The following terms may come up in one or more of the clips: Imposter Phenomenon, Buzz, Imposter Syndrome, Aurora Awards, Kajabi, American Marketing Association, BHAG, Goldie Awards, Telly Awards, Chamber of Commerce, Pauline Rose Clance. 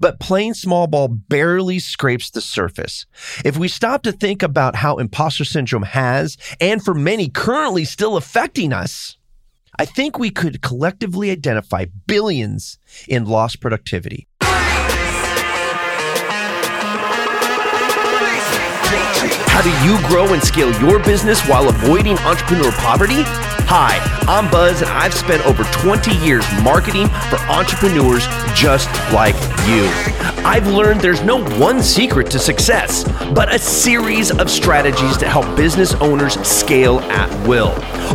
But playing small ball barely scrapes the surface. If we stop to think about how imposter syndrome has, and for many currently still affecting us, I think we could collectively identify billions in lost productivity. How do you grow and scale your business while avoiding entrepreneur poverty? Hi, I'm Buzz, and I've spent over 20 years marketing for entrepreneurs just like you. I've learned there's no one secret to success, but a series of strategies to help business owners scale at will.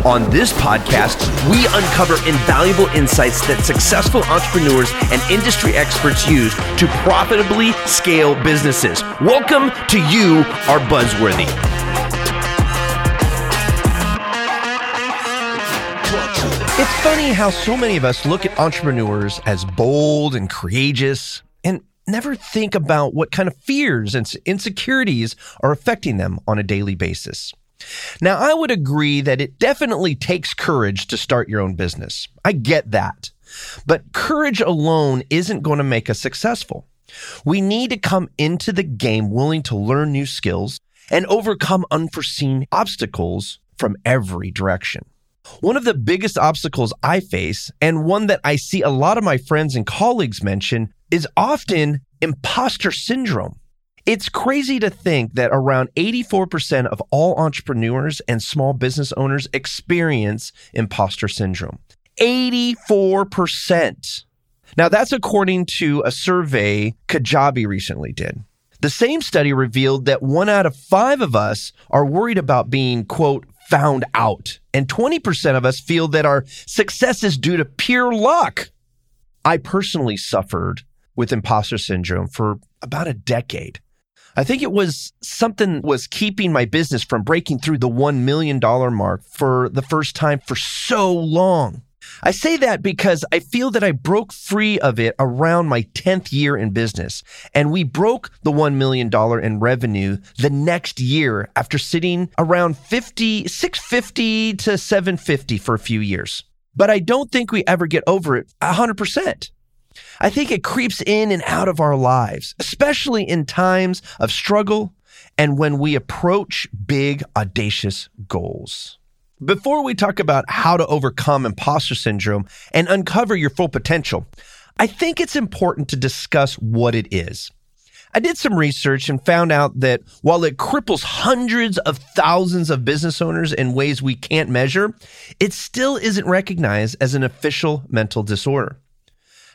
On this podcast, we uncover invaluable insights that successful entrepreneurs and industry experts use to profitably scale businesses. Welcome to You Are Buzzworthy. It's funny how so many of us look at entrepreneurs as bold and courageous and never think about what kind of fears and insecurities are affecting them on a daily basis. Now, I would agree that it definitely takes courage to start your own business. I get that. But courage alone isn't going to make us successful. We need to come into the game willing to learn new skills and overcome unforeseen obstacles from every direction. One of the biggest obstacles I face, and one that I see a lot of my friends and colleagues mention, is often imposter syndrome. It's crazy to think that around 84% of all entrepreneurs and small business owners experience imposter syndrome. 84%. Now, that's according to a survey Kajabi recently did. The same study revealed that 1 out of 5 of us are worried about being, quote, found out. And 20% of us feel that our success is due to pure luck. I personally suffered with imposter syndrome for about a decade. I think it was something was keeping my business from breaking through the $1 million mark for the first time for so long. I say that because I feel that I broke free of it around my 10th year in business, and we broke the $1 million in revenue the next year after sitting around $650 to $750 for a few years. But I don't think we ever get over it 100%. I think it creeps in and out of our lives, especially in times of struggle and when we approach big, audacious goals. Before we talk about how to overcome imposter syndrome and uncover your full potential, I think it's important to discuss what it is. I did some research and found out that while it cripples hundreds of thousands of business owners in ways we can't measure, it still isn't recognized as an official mental disorder.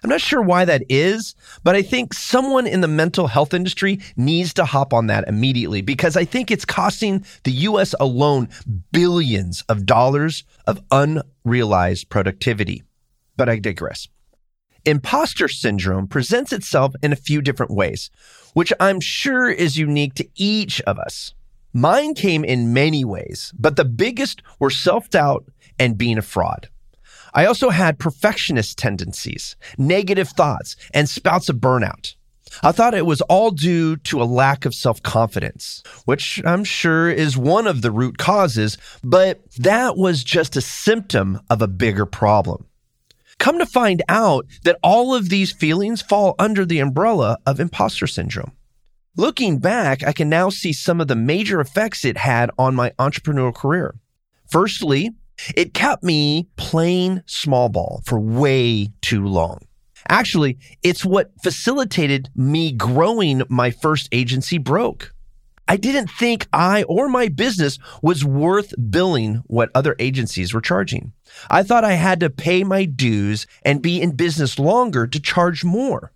I'm not sure why that is, but I think someone in the mental health industry needs to hop on that immediately because I think it's costing the U.S. alone billions of dollars of unrealized productivity. But I digress. Imposter syndrome presents itself in a few different ways, which I'm sure is unique to each of us. Mine came in many ways, but the biggest were self-doubt and being a fraud. I also had perfectionist tendencies, negative thoughts, and spouts of burnout. I thought it was all due to a lack of self-confidence, which I'm sure is one of the root causes, but that was just a symptom of a bigger problem. Come to find out that all of these feelings fall under the umbrella of imposter syndrome. Looking back, I can now see some of the major effects it had on my entrepreneurial career. Firstly, it kept me playing small ball for way too long. Actually, it's what facilitated me growing my first agency broke. I didn't think I or my business was worth billing what other agencies were charging. I thought I had to pay my dues and be in business longer to charge more.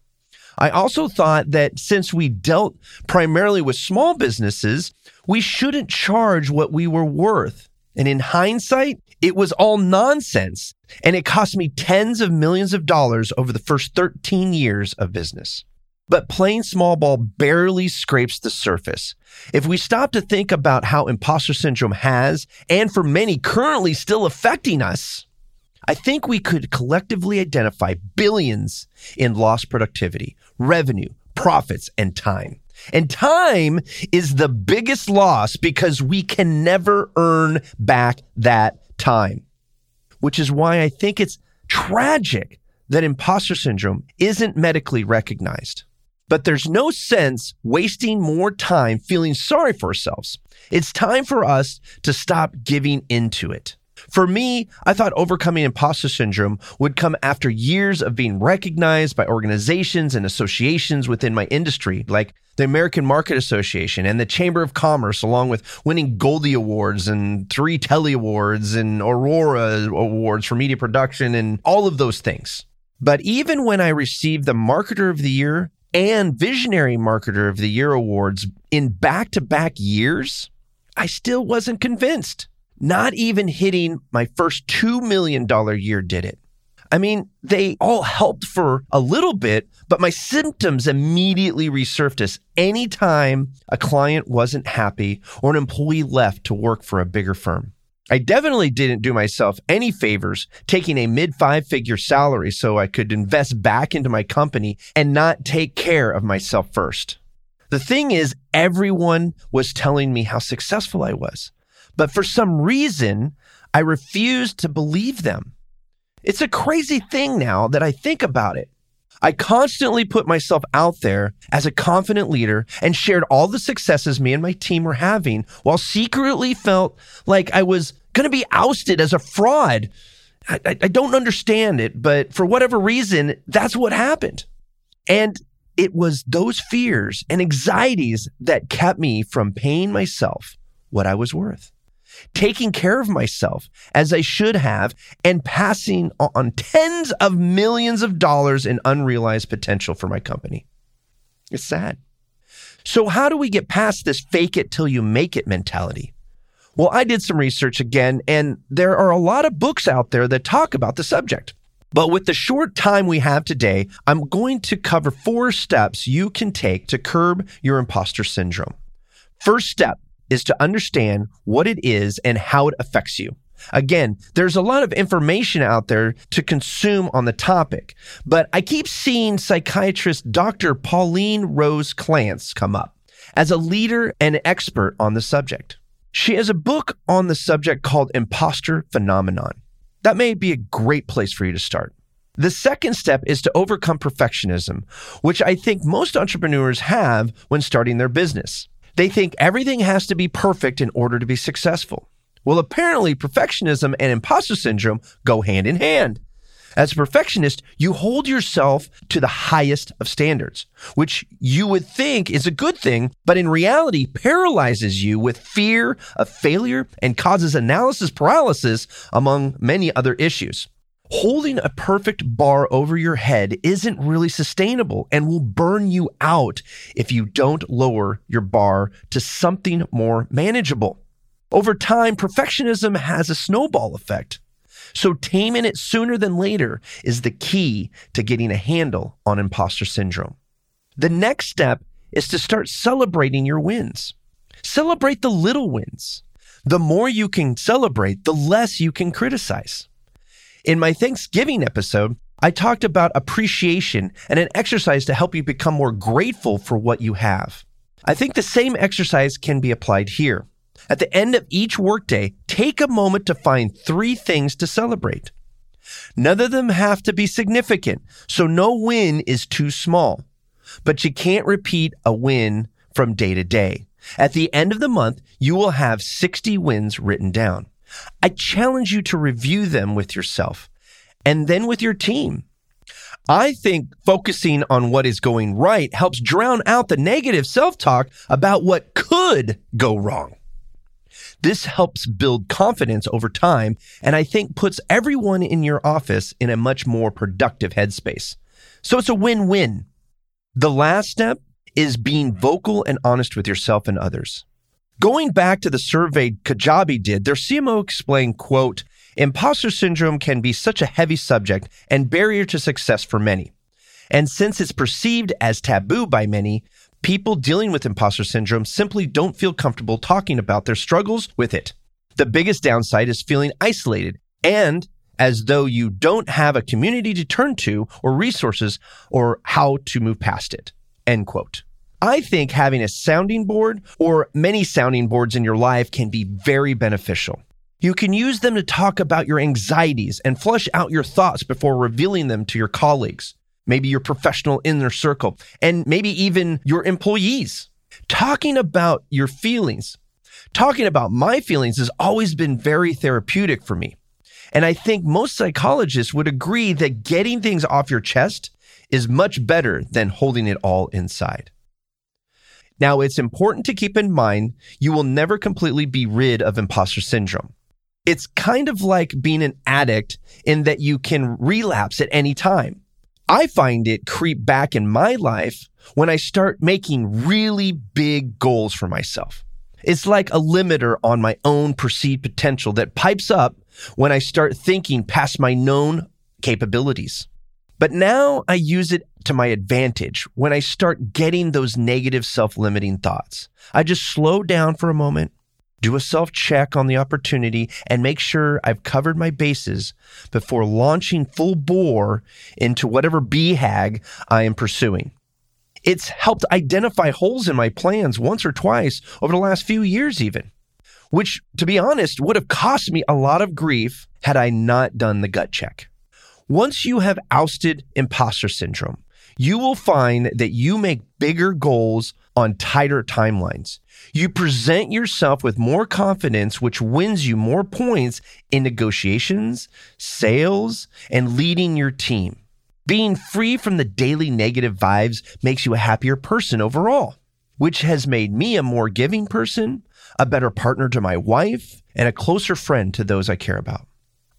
I also thought that since we dealt primarily with small businesses, we shouldn't charge what we were worth. And in hindsight, it was all nonsense, and it cost me tens of millions of dollars over the first 13 years of business. But playing small ball barely scrapes the surface. If we stop to think about how imposter syndrome has, and for many currently still affecting us, I think we could collectively identify billions in lost productivity, revenue, profits, and time. And time is the biggest loss because we can never earn back that time, which is why I think it's tragic that imposter syndrome isn't medically recognized. But there's no sense wasting more time feeling sorry for ourselves. It's time for us to stop giving into it. For me, I thought overcoming imposter syndrome would come after years of being recognized by organizations and associations within my industry, like the American Marketing Association and the Chamber of Commerce, along with winning Goldie Awards and 3 Telly Awards and Aurora Awards for media production and all of those things. But even when I received the Marketer of the Year and Visionary Marketer of the Year awards in back-to-back years, I still wasn't convinced. Not even hitting my first $2 million year did it. I mean, they all helped for a little bit, but my symptoms immediately resurfaced anytime a client wasn't happy or an employee left to work for a bigger firm. I definitely didn't do myself any favors taking a mid-5-figure salary so I could invest back into my company and not take care of myself first. The thing is, everyone was telling me how successful I was. But for some reason, I refused to believe them. It's a crazy thing now that I think about it. I constantly put myself out there as a confident leader and shared all the successes me and my team were having while secretly felt like I was going to be ousted as a fraud. I don't understand it, but for whatever reason, that's what happened. And it was those fears and anxieties that kept me from paying myself what I was worth, taking care of myself as I should have, and passing on tens of millions of dollars in unrealized potential for my company. It's sad. So how do we get past this fake it till you make it mentality? Well, I did some research again, and there are a lot of books out there that talk about the subject. But with the short time we have today, I'm going to cover 4 steps you can take to curb your imposter syndrome. First step is to understand what it is and how it affects you. Again, there's a lot of information out there to consume on the topic, but I keep seeing psychiatrist Dr. Pauline Rose Clance come up as a leader and expert on the subject. She has a book on the subject called Imposter Phenomenon. That may be a great place for you to start. The second step is to overcome perfectionism, which I think most entrepreneurs have when starting their business. They think everything has to be perfect in order to be successful. Well, apparently perfectionism and imposter syndrome go hand in hand. As a perfectionist, you hold yourself to the highest of standards, which you would think is a good thing, but in reality paralyzes you with fear of failure and causes analysis paralysis, among many other issues. Holding a perfect bar over your head isn't really sustainable and will burn you out if you don't lower your bar to something more manageable. Over time, perfectionism has a snowball effect. So taming it sooner than later is the key to getting a handle on imposter syndrome. The next step is to start celebrating your wins. Celebrate the little wins. The more you can celebrate, the less you can criticize. In my Thanksgiving episode, I talked about appreciation and an exercise to help you become more grateful for what you have. I think the same exercise can be applied here. At the end of each workday, take a moment to find 3 things to celebrate. None of them have to be significant, so no win is too small. But you can't repeat a win from day to day. At the end of the month, you will have 60 wins written down. I challenge you to review them with yourself and then with your team. I think focusing on what is going right helps drown out the negative self-talk about what could go wrong. This helps build confidence over time, and I think puts everyone in your office in a much more productive headspace. So it's a win-win. The last step is being vocal and honest with yourself and others. Going back to the survey Kajabi did, their CMO explained, quote, "Imposter syndrome can be such a heavy subject and barrier to success for many. And since it's perceived as taboo by many, people dealing with imposter syndrome simply don't feel comfortable talking about their struggles with it. The biggest downside is feeling isolated and as though you don't have a community to turn to or resources or how to move past it," end quote. I think having a sounding board or many sounding boards in your life can be very beneficial. You can use them to talk about your anxieties and flush out your thoughts before revealing them to your colleagues. maybe your professional inner circle, and maybe even your employees. Talking about your feelings, talking about my feelings has always been very therapeutic for me. And I think most psychologists would agree that getting things off your chest is much better than holding it all inside. Now, it's important to keep in mind you will never completely be rid of imposter syndrome. It's kind of like being an addict in that you can relapse at any time. I find it creep back in my life when I start making really big goals for myself. It's like a limiter on my own perceived potential that pipes up when I start thinking past my known capabilities. But now I use it to my advantage when I start getting those negative self-limiting thoughts. I just slow down for a moment, do a self-check on the opportunity, and make sure I've covered my bases before launching full bore into whatever BHAG I am pursuing. It's helped identify holes in my plans once or twice over the last few years even, which, to be honest, would have cost me a lot of grief had I not done the gut check. Once you have ousted imposter syndrome, you will find that you make bigger goals on tighter timelines. You present yourself with more confidence, which wins you more points in negotiations, sales, and leading your team. Being free from the daily negative vibes makes you a happier person overall, which has made me a more giving person, a better partner to my wife, and a closer friend to those I care about.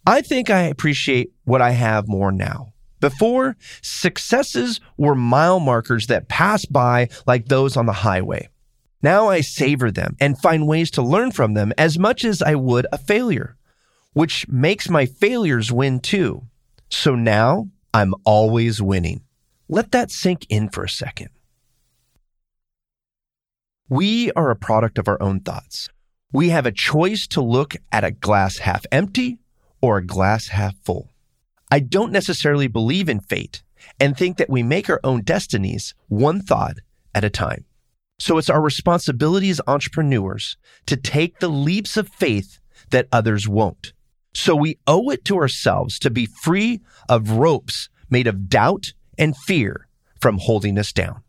I think I appreciate what I have more now. Before, successes were mile markers that pass by like those on the highway. Now I savor them and find ways to learn from them as much as I would a failure, which makes my failures win too. So now I'm always winning. Let that sink in for a second. We are a product of our own thoughts. We have a choice to look at a glass half empty or a glass half full. I don't necessarily believe in fate and think that we make our own destinies one thought at a time. So it's our responsibility as entrepreneurs to take the leaps of faith that others won't. So we owe it to ourselves to be free of ropes made of doubt and fear from holding us down.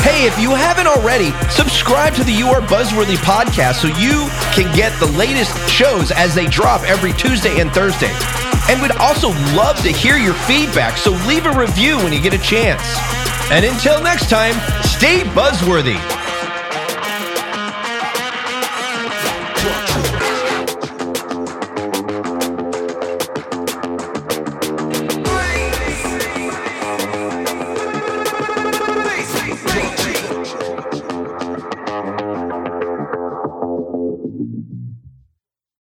Hey, if you haven't already, subscribe to the You Are Buzzworthy podcast so you can get the latest shows as they drop every Tuesday and Thursday. And we'd also love to hear your feedback, so leave a review when you get a chance. And until next time, stay buzzworthy.